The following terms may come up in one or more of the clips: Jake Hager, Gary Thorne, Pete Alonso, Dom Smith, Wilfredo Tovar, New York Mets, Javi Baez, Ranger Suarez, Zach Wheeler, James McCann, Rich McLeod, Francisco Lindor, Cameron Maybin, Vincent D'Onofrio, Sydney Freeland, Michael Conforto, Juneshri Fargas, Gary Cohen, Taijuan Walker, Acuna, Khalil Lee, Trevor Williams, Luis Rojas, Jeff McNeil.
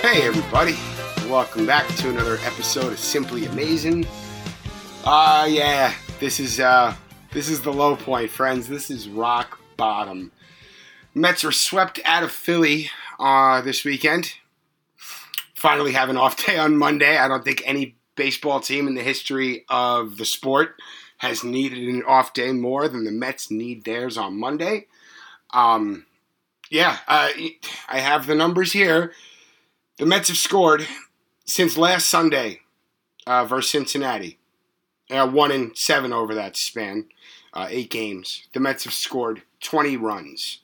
Hey everybody, welcome back to another episode of Simply Amazing. This is the low point, friends. This is rock bottom. Mets were swept out of Philly this weekend. Finally have an off day on Monday. I don't think any baseball team in the history of the sport has needed an off day more than the Mets need theirs on Monday. I have the numbers here. The Mets have scored since last Sunday versus Cincinnati. 1-7 over that span, 8 games. The Mets have scored 20 runs.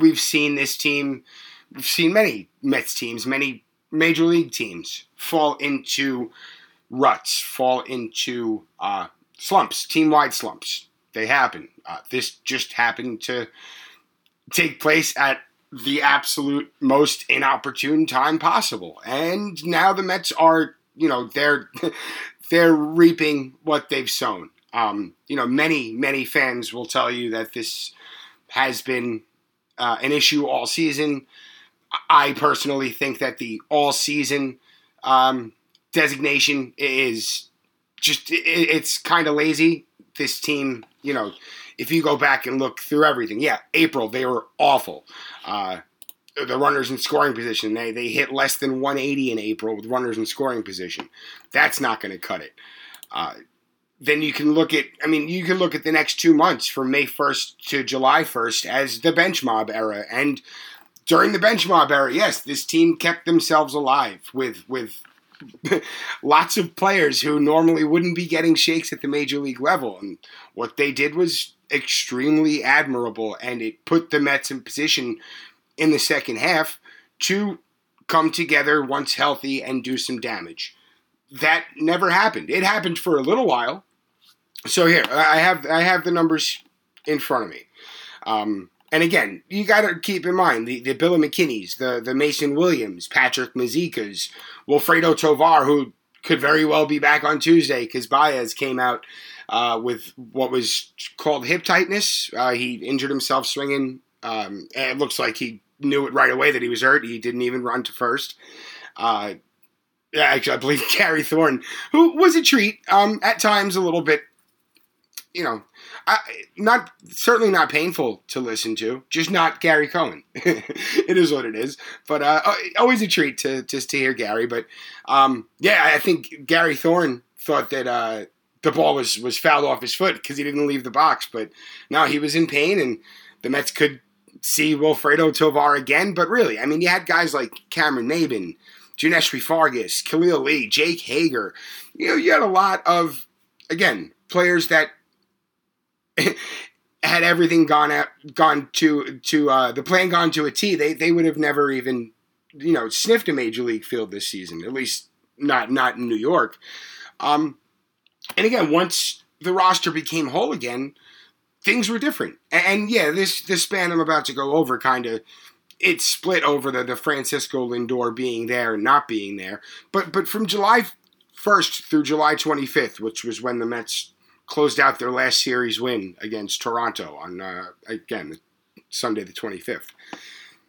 We've seen this team, we've seen many Mets teams, many Major League teams fall into ruts, fall into slumps, team-wide slumps. They happen. This just happened to take place at the absolute most inopportune time possible. And now the Mets are, they're reaping what they've sown. Many fans will tell you that this has been an issue all season. I personally think that the all-season designation is just, it's kind of lazy. This team, if you go back and look through everything, April, they were awful. The runners in scoring position, they hit less than 180 in April with runners in scoring position. That's not going to cut it. Then you can look at the next 2 months from May 1st to July 1st as the bench mob era. And during the bench mob era, yes, this team kept themselves alive with lots of players who normally wouldn't be getting shakes at the Major League level. And what they did was extremely admirable, and it put the Mets in position in the second half to come together once healthy and do some damage. That never happened. It happened for a little while. So here, I have the numbers in front of me. And again, you got to keep in mind the Billy McKinney's, the Mason Williams, Patrick Mazika's, Wilfredo Tovar, who could very well be back on Tuesday because Baez came out with what was called hip tightness. He injured himself swinging. And it looks like he knew it right away that he was hurt. He didn't even run to first. I believe Gary Thorne, who was a treat, at times a little bit, certainly not painful to listen to, just not Gary Cohen. It is what it is, but always a treat to hear Gary. But I think Gary Thorne thought that the ball was fouled off his foot because he didn't leave the box. But no, he was in pain, and the Mets could see Wilfredo Tovar again. But really, I mean, you had guys like Cameron Maybin, Juneshri Fargas, Khalil Lee, Jake Hager. You had a lot of, again, players that had everything gone to a T, they would have never even, sniffed a Major League field this season, at least not in New York. And again, once the roster became whole again, things were different. And this span I'm about to go over kind of, it split over the Francisco Lindor being there and not being there. But from July 1st through July 25th, which was when the Mets closed out their last series win against Toronto on, Sunday the 25th.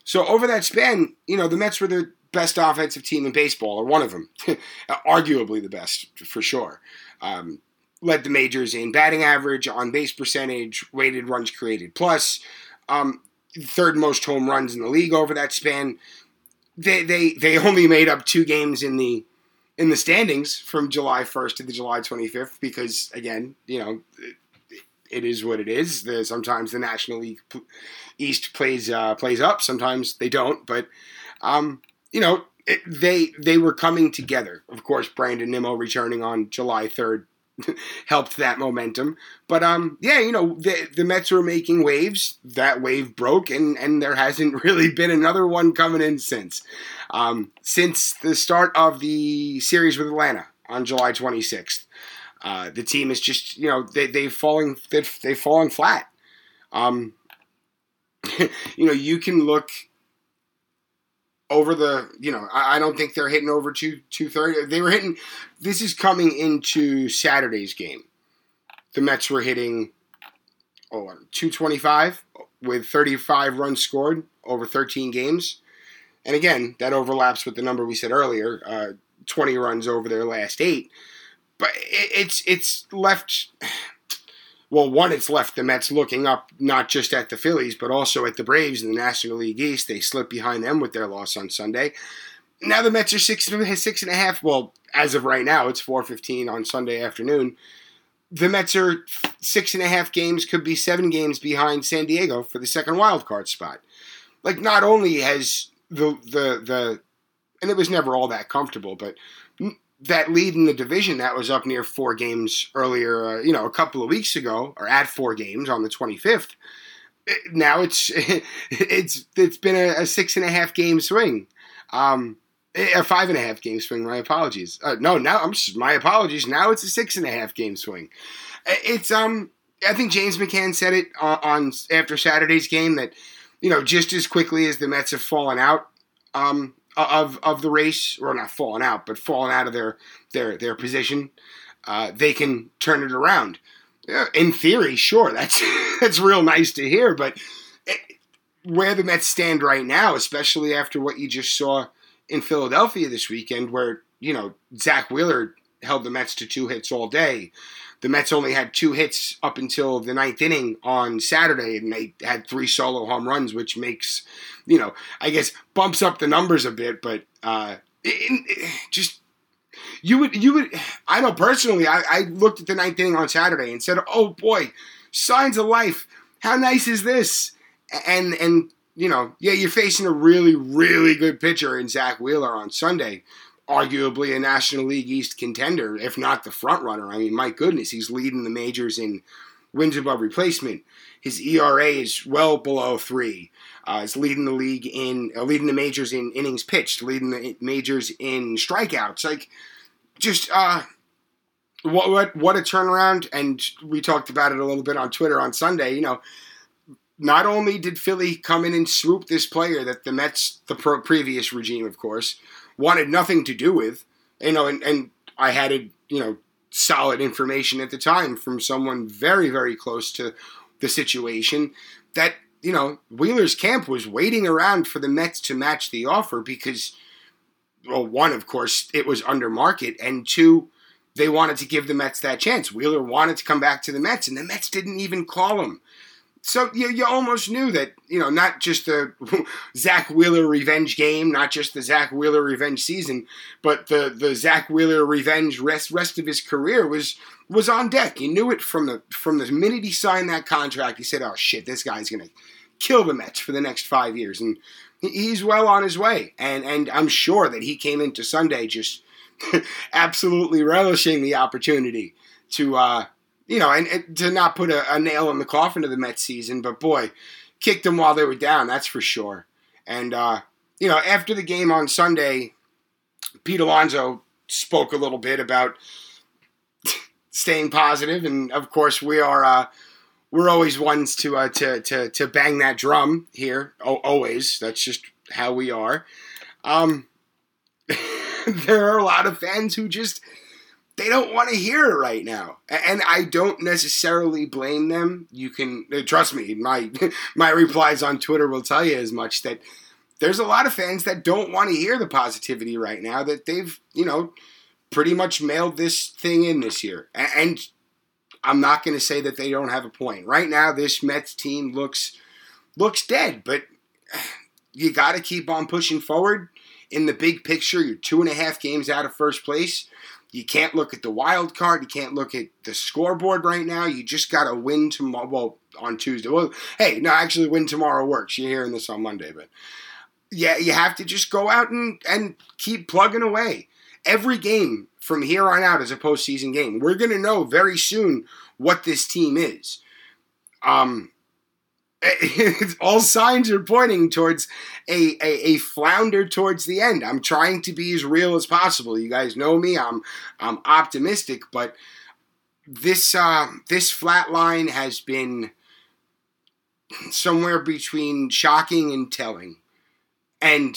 So over that span, the Mets were the best offensive team in baseball, or one of them. Arguably the best, for sure. Led the majors in batting average, on-base percentage, weighted runs created plus, third most home runs in the league over that span. They only made up 2 games in the standings from July 1st to the July 25th, because again, it is what it is. Sometimes the National League East plays up, sometimes they don't, but they were coming together. Of course, Brandon Nimmo returning on July 3rd helped that momentum. But, yeah, you know, the Mets were making waves. That wave broke, and there hasn't really been another one coming in since. Since the start of the series with Atlanta on July 26th, the team is just, you know, they've fallen flat. You know, you can look over the, you know, I don't think they're hitting over 230. They were hitting, this is coming into Saturday's game. The Mets were hitting 225 with 35 runs scored over 13 games. And again, that overlaps with the number we said earlier, 20 runs over their last 8. But it's left, well, one, it's left the Mets looking up not just at the Phillies, but also at the Braves in the National League East. They slipped behind them with their loss on Sunday. Now the Mets are 6.5. Well, as of right now, it's 4:15 on Sunday afternoon. The Mets are 6.5 games, could be 7 games behind San Diego for the second wild card spot. Like, not only has the and it was never all that comfortable, but that lead in the division that was up near 4 games earlier, you know, a couple of weeks ago, or at 4 games on the 25th. Now it's been a 6.5 game swing, a 5.5 game swing. My apologies. My apologies. Now it's a 6.5 game swing. It's I think James McCann said it on after Saturday's game that, you know, just as quickly as the Mets have fallen out, of the race, or not fallen out, but fallen out of their position, they can turn it around. In theory, sure, that's real nice to hear, but where the Mets stand right now, especially after what you just saw in Philadelphia this weekend, where, you know, Zach Wheeler held the Mets to 2 hits all day. The Mets only had 2 hits up until the 9th inning on Saturday, and they had 3 solo home runs, which makes, you know, I guess bumps up the numbers a bit, but I know personally, I looked at the 9th inning on Saturday and said, oh boy, signs of life. How nice is this? And you know, yeah, you're facing a really, really good pitcher in Zach Wheeler on Sunday. Arguably a National League East contender, if not the front runner. I mean, my goodness, he's leading the majors in wins above replacement. His ERA is well below 3. He's leading the league in leading the majors in innings pitched, leading the majors in strikeouts. Like, just what a turnaround! And we talked about it a little bit on Twitter on Sunday. You know, not only did Philly come in and swoop this player that the Mets, the previous regime, of course, wanted nothing to do with, you know, and I had, you know, solid information at the time from someone very, very close to the situation that, you know, Wheeler's camp was waiting around for the Mets to match the offer because, well, one, of course, it was under market, and 2, they wanted to give the Mets that chance. Wheeler wanted to come back to the Mets, and the Mets didn't even call him. So you almost knew that, you know, not just the Zach Wheeler revenge game, not just the Zach Wheeler revenge season, but the Zach Wheeler revenge rest of his career was on deck. You knew it from the minute he signed that contract. He said, oh, shit, this guy's going to kill the Mets for the next 5 years. And he's well on his way. And I'm sure that he came into Sunday just absolutely relishing the opportunity to you know, and to not put a nail in the coffin of the Mets season, but boy, kicked them while they were down, that's for sure. And, you know, after the game on Sunday, Pete Alonso spoke a little bit about staying positive, and of course we are, we're always ones to bang that drum here, always, that's just how we are. There are a lot of fans who just, they don't want to hear it right now. And I don't necessarily blame them. You can, trust me, my replies on Twitter will tell you as much, that there's a lot of fans that don't want to hear the positivity right now, that they've, you know, pretty much mailed this thing in this year. And I'm not going to say that they don't have a point. Right now, this Mets team looks dead, but you got to keep on pushing forward. In the big picture, you're 2.5 games out of first place. You can't look at the wild card. You can't look at the scoreboard right now. You just got to win tomorrow. Well, on Tuesday. Well, hey, no, actually, win tomorrow works. You're hearing this on Monday, but Yeah, you have to just go out and keep plugging away. Every game from here on out is a postseason game. We're going to know very soon what this team is. All signs are pointing towards a flounder towards the end. I'm trying to be as real as possible. You guys know me. I'm optimistic, but this flat line has been somewhere between shocking and telling. And,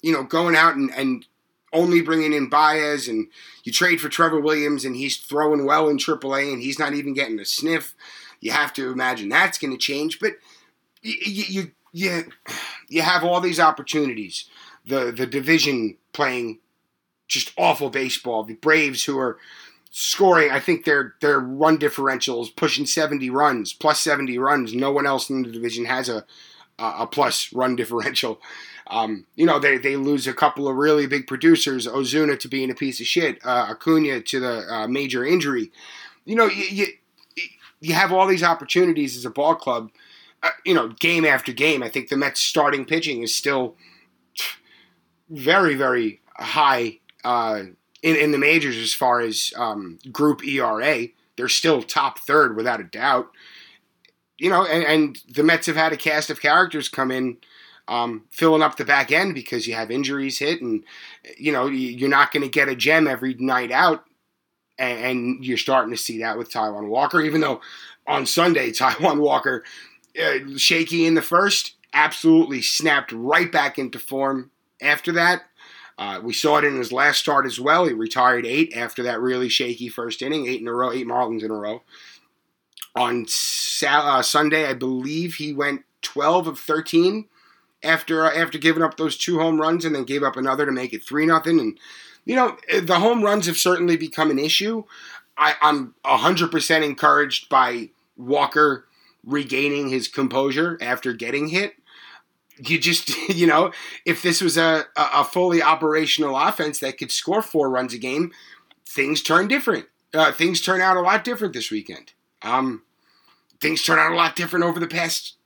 you know, going out and only bringing in Baez, and you trade for Trevor Williams and he's throwing well in AAA and he's not even getting a sniff. You have to imagine that's going to change. But you have all these opportunities. The division playing just awful baseball. The Braves, who are scoring, I think their run differential is pushing 70 runs, plus 70 runs. No one else in the division has a plus run differential. You know, they lose a couple of really big producers, Ozuna to being a piece of shit, Acuna to the major injury. You know, you have all these opportunities as a ball club, you know, game after game. I think the Mets starting pitching is still very, very high in the majors as far as group ERA. They're still top third without a doubt. You know, and the Mets have had a cast of characters come in, filling up the back end because you have injuries hit, and, you know, you're not going to get a gem every night out, and you're starting to see that with Taijuan Walker, even though on Sunday, Taijuan Walker, shaky in the first, absolutely snapped right back into form after that. We saw it in his last start as well. He retired 8 after that really shaky first inning, 8 Marlins in a row. On Sunday, I believe he went 12 of 13 after giving up those 2 home runs, and then gave up another to make it 3-0. And, you know, the home runs have certainly become an issue. I'm 100% encouraged by Walker regaining his composure after getting hit. You just, you know, if this was a fully operational offense that could score 4 runs a game, things turn different. Things turn out a lot different this weekend. Things turn out a lot different over the past,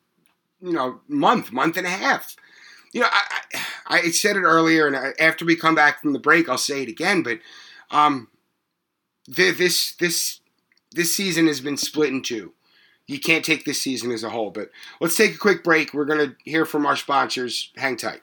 you know, month and a half. You know, I said it earlier, and after we come back from the break, I'll say it again. But this season has been split in 2. You can't take this season as a whole. But let's take a quick break. We're going to hear from our sponsors. Hang tight.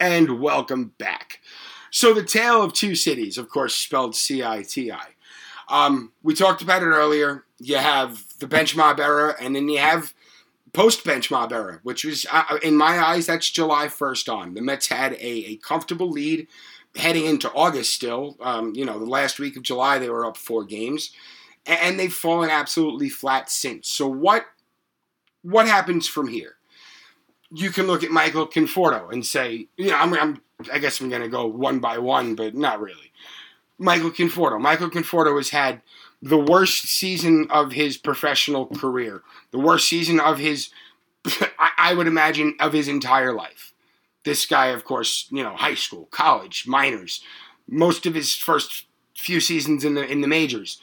And welcome back. So the Tale of Two Cities, of course, spelled C-I-T-I. We talked about it earlier. You have the bench mob era, and then you have post-bench mob era, which was, in my eyes, that's July 1st on. The Mets had a comfortable lead heading into August still. You know, the last week of July, they were up 4 games. And they've fallen absolutely flat since. So what happens from here? You can look at Michael Conforto and say, you know, I guess I'm going to go one by one, but not really. Michael Conforto has had the worst season of his professional career, the worst season of his, I would imagine, of his entire life. This guy, of course, you know, high school, college, minors, most of his first few seasons in the majors,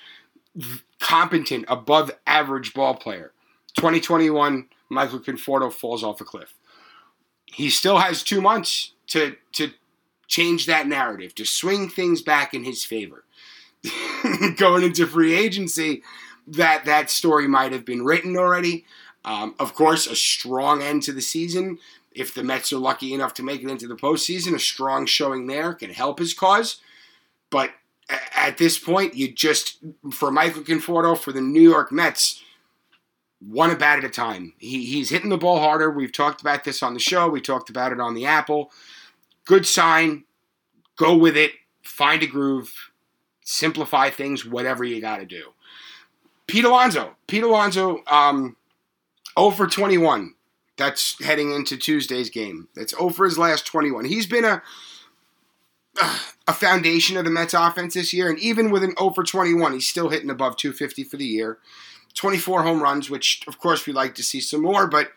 competent, above average ball player. 2021, Michael Conforto falls off a cliff. He still has 2 months to change that narrative, to swing things back in his favor. Going into free agency, that story might have been written already. Of course, a strong end to the season. If the Mets are lucky enough to make it into the postseason, a strong showing there can help his cause. But at this point, you just, for Michael Conforto, for the New York Mets, one at bat at a time. He's hitting the ball harder. We've talked about this on the show. We talked about it on the Apple. Good sign. Go with it. Find a groove. Simplify things, whatever you got to do. Pete Alonso. 0 for 21. That's heading into Tuesday's game. That's 0 for his last 21. He's been a foundation of the Mets offense this year, and even with an 0 for 21, he's still hitting above 250 for the year. 24 home runs, which, of course, we'd like to see some more, but,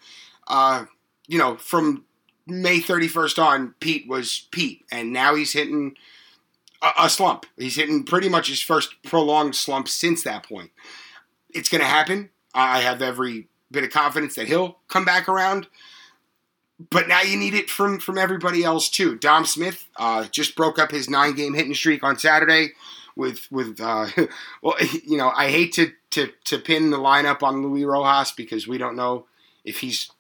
you know, from May 31st on, Pete was Pete, and now he's hitting a slump. He's hitting pretty much his first prolonged slump since that point. It's going to happen. I have every bit of confidence that he'll come back around. But now you need it from everybody else, too. Dom Smith just broke up his 9-game hitting streak on Saturday with well, you know, I hate to pin the lineup on Luis Rojas because we don't know if he's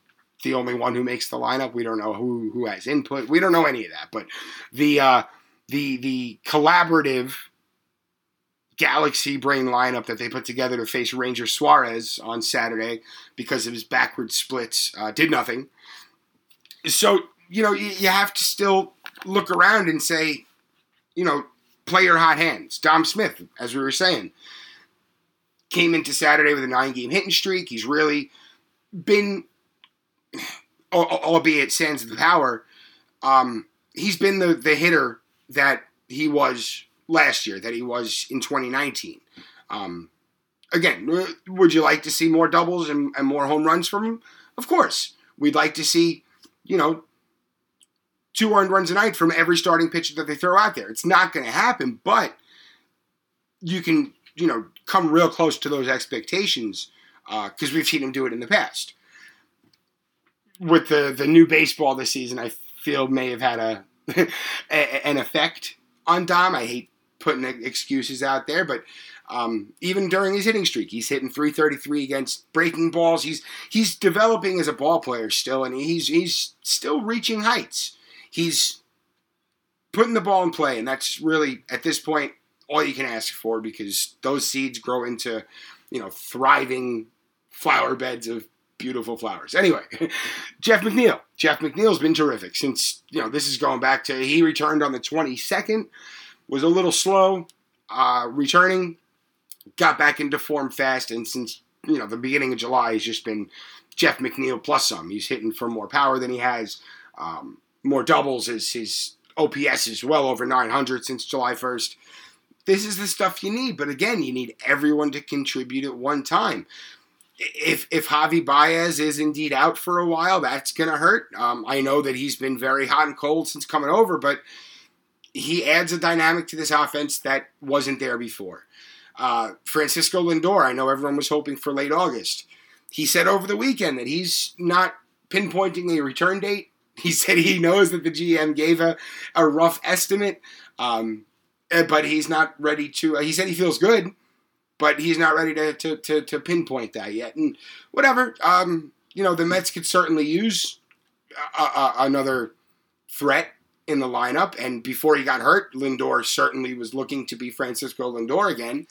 the only one who makes the lineup. We don't know who has input. We don't know any of that. But the collaborative Galaxy brain lineup that they put together to face Ranger Suarez on Saturday because of his backward splits did nothing. So, you know, you have to still look around and say, you know, play your hot hands. Dom Smith, as we were saying, came into Saturday with a 9-game hitting streak. He's really been, albeit sans the power, he's been the hitter that he was last year, that he was in 2019. Again, would you like to see more doubles and more home runs from him? Of course. We'd like to see, you know, 2 earned runs a night from every starting pitcher that they throw out there. It's not going to happen, but you can, you know, come real close to those expectations because we've seen him do it in the past. With the new baseball this season, I feel may have had an effect on Dom. I hate putting excuses out there, but even during his hitting streak, he's hitting .333 against breaking balls. He's developing as a ball player still, and he's still reaching heights. He's putting the ball in play, and that's really, at this point, all you can ask for because those seeds grow into, you know, thriving flower beds of beautiful flowers. Anyway, Jeff McNeil. Jeff McNeil's been terrific since, you know, this is going back to, he returned on the 22nd, was a little slow returning, got back into form fast, and since, you know, the beginning of July, he's just been Jeff McNeil plus some. He's hitting for more power than he has, more doubles. His OPS is well over 900 since July 1st. This is the stuff you need, but again, you need everyone to contribute at one time. If Javi Baez is indeed out for a while, that's going to hurt. I know that he's been very hot and cold since coming over, but he adds a dynamic to this offense that wasn't there before. Francisco Lindor, I know everyone was hoping for late August. He said over the weekend that he's not pinpointing a return date. He said he knows that the GM gave a rough estimate, but he's not ready to. He said he feels good, but he's not ready to pinpoint that yet. And whatever, you know, the Mets could certainly use another threat in the lineup. And before he got hurt, Lindor certainly was looking to be Francisco Lindor again.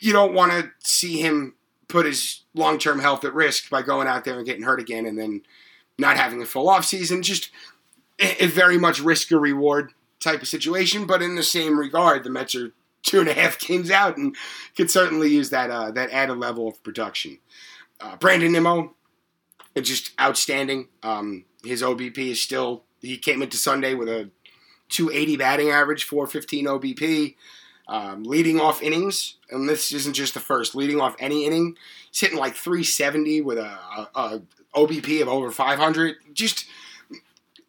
You don't want to see him put his long-term health at risk by going out there and getting hurt again and then not having a full offseason. Just a very much risk or reward type of situation. But in the same regard, the Mets are 2.5 games out and could certainly use that added level of production. Brandon Nimmo, just outstanding. His OBP is still, he came into Sunday with a 280 batting average, 415 OBP, leading off innings. And this isn't just the first, leading off any inning. He's hitting like 370 with a OBP of over 500. Just,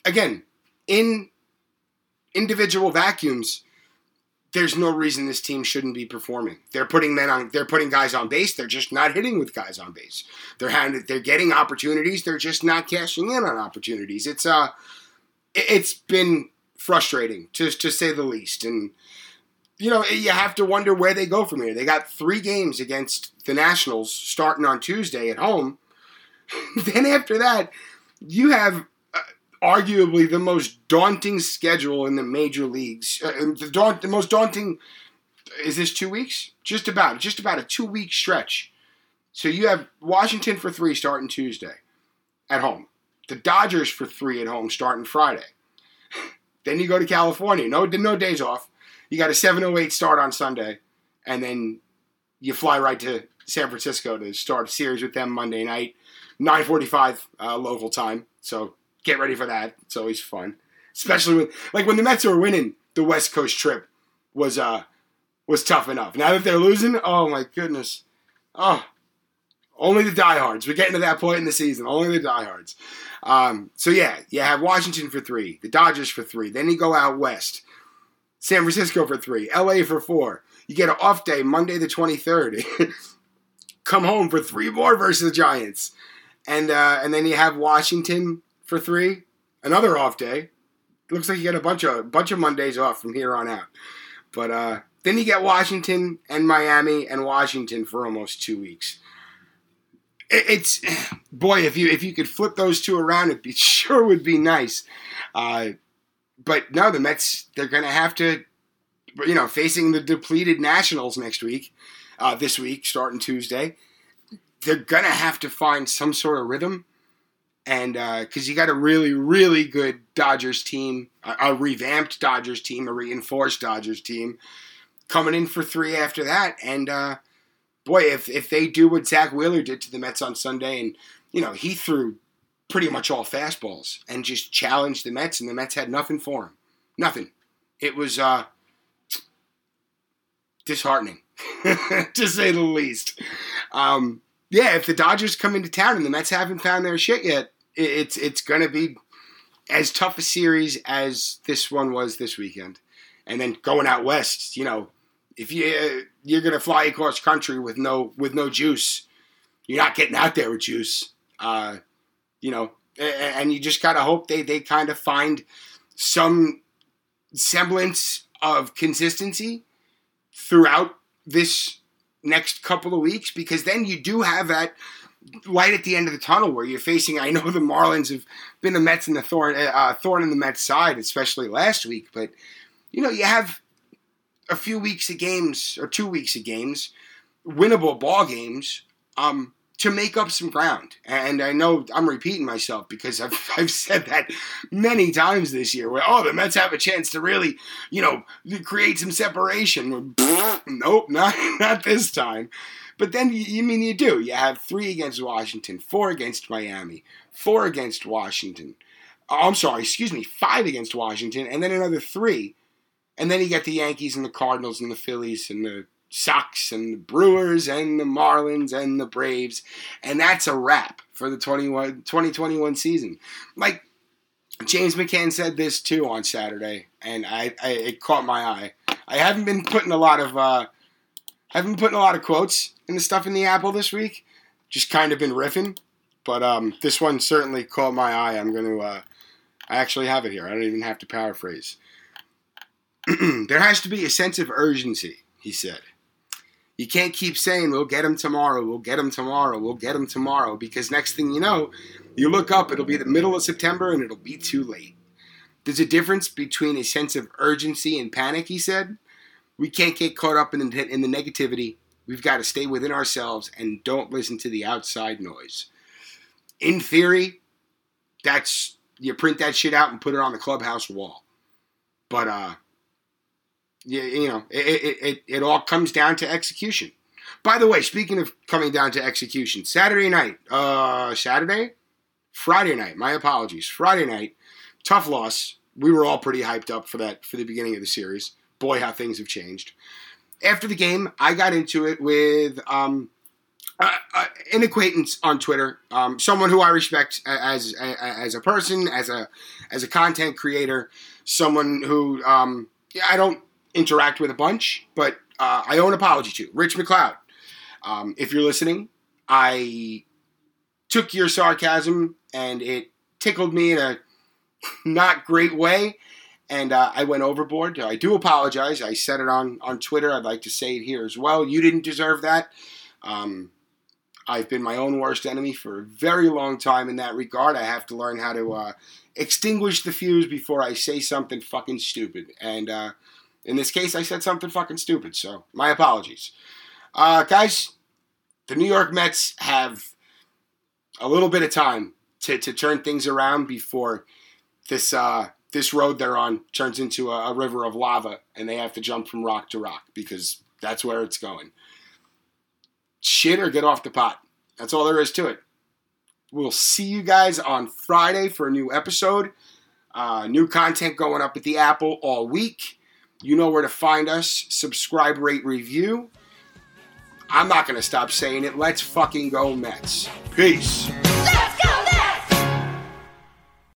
again, in individual vacuums, there's no reason this team shouldn't be performing. They're putting guys on base. They're just not hitting with guys on base. They're getting opportunities. They're just not cashing in on opportunities. It's been frustrating to say the least. And, you know, you have to wonder where they go from here. They got 3 games against the Nationals starting on Tuesday at home. Then after that, you have arguably the most daunting schedule in the major leagues. The most daunting is this 2 weeks? Just about a 2-week stretch. So you have Washington for 3 starting Tuesday at home. The Dodgers for 3 at home starting Friday. Then you go to California. No days off. You got a 7:08 start on Sunday, and then you fly right to San Francisco to start a series with them Monday night. 9:45 local time. So get ready for that. It's always fun, especially when the Mets were winning. The West Coast trip was tough enough. Now that they're losing, oh my goodness, only the diehards. We're getting to that point in the season. Only the diehards. So yeah, you have Washington for 3, the Dodgers for 3. Then you go out west, San Francisco for 3, LA for 4. You get an off day Monday the 23rd. Come home for 3 more versus the Giants, and then you have Washington for 3, another off day. Looks like you get a bunch of Mondays off from here on out. But then you get Washington and Miami and Washington for almost 2 weeks. It's boy, if you could flip those 2 around, it sure would be nice. But no, the Mets, they're going to have to, facing the depleted Nationals this week, starting Tuesday. They're going to have to find some sort of rhythm. And because you got a really, really good Dodgers team, a revamped Dodgers team, a reinforced Dodgers team, coming in for 3 after that. And boy, if they do what Zach Wheeler did to the Mets on Sunday, and he threw pretty much all fastballs and just challenged the Mets, and the Mets had nothing for him, nothing. It was disheartening, to say the least. Yeah, if the Dodgers come into town and the Mets haven't found their shit yet, it's going to be as tough a series as this one was this weekend. And then going out west, if you're going to fly across country with no juice, you're not getting out there with juice. And you just got to hope they kind of find some semblance of consistency throughout this next couple of weeks, because then you do have that light at the end of the tunnel where you're facing, I know the Marlins have been the Mets and the thorn in the Mets side, especially last week, but you have a few weeks of games or 2 weeks of games, winnable ball games, to make up some ground. And I know I'm repeating myself because I've said that many times this year where, the Mets have a chance to really, create some separation. Nope, not this time. But then, you do. You have 3 against Washington, 4 against Miami, 4 against Washington. 5 against Washington, and then another 3. And then you get the Yankees and the Cardinals and the Phillies and the Sox and the Brewers and the Marlins and the Braves, and that's a wrap for the 2021 season. Like James McCann said this too on Saturday, and it caught my eye. I haven't been putting a lot of quotes in the stuff in the Apple this week. Just kind of been riffing, but this one certainly caught my eye. I'm going to I actually have it here. I don't even have to paraphrase. There has to be a sense of urgency, he said. You can't keep saying, we'll get him tomorrow, we'll get him tomorrow, we'll get him tomorrow, because next thing you know, you look up, it'll be the middle of September and it'll be too late. There's a difference between a sense of urgency and panic, he said. We can't get caught up in the negativity. We've got to stay within ourselves and don't listen to the outside noise. In theory, that's, you print that shit out and put it on the clubhouse wall. But, it all comes down to execution. By the way, speaking of coming down to execution, Friday night, my apologies, Friday night, tough loss. We were all pretty hyped up for the beginning of the series. Boy, how things have changed. After the game, I got into it with an acquaintance on Twitter, someone who I respect as a person, as a content creator, someone who I don't interact with a bunch, but I owe an apology to Rich McLeod. If you're listening, I took your sarcasm and it tickled me in a not great way, and I went overboard. I do apologize. I said it on Twitter. I'd like to say it here as well. You didn't deserve that. I've been my own worst enemy for a very long time in that regard. I have to learn how to extinguish the fuse before I say something fucking stupid, and in this case, I said something fucking stupid, so my apologies. Guys, the New York Mets have a little bit of time to turn things around before this road they're on turns into a river of lava, and they have to jump from rock to rock, because that's where it's going. Shit or get off the pot. That's all there is to it. We'll see you guys on Friday for a new episode. New content going up at the Apple all week. You know where to find us. Subscribe, rate, review. I'm not going to stop saying it. Let's fucking go Mets. Peace.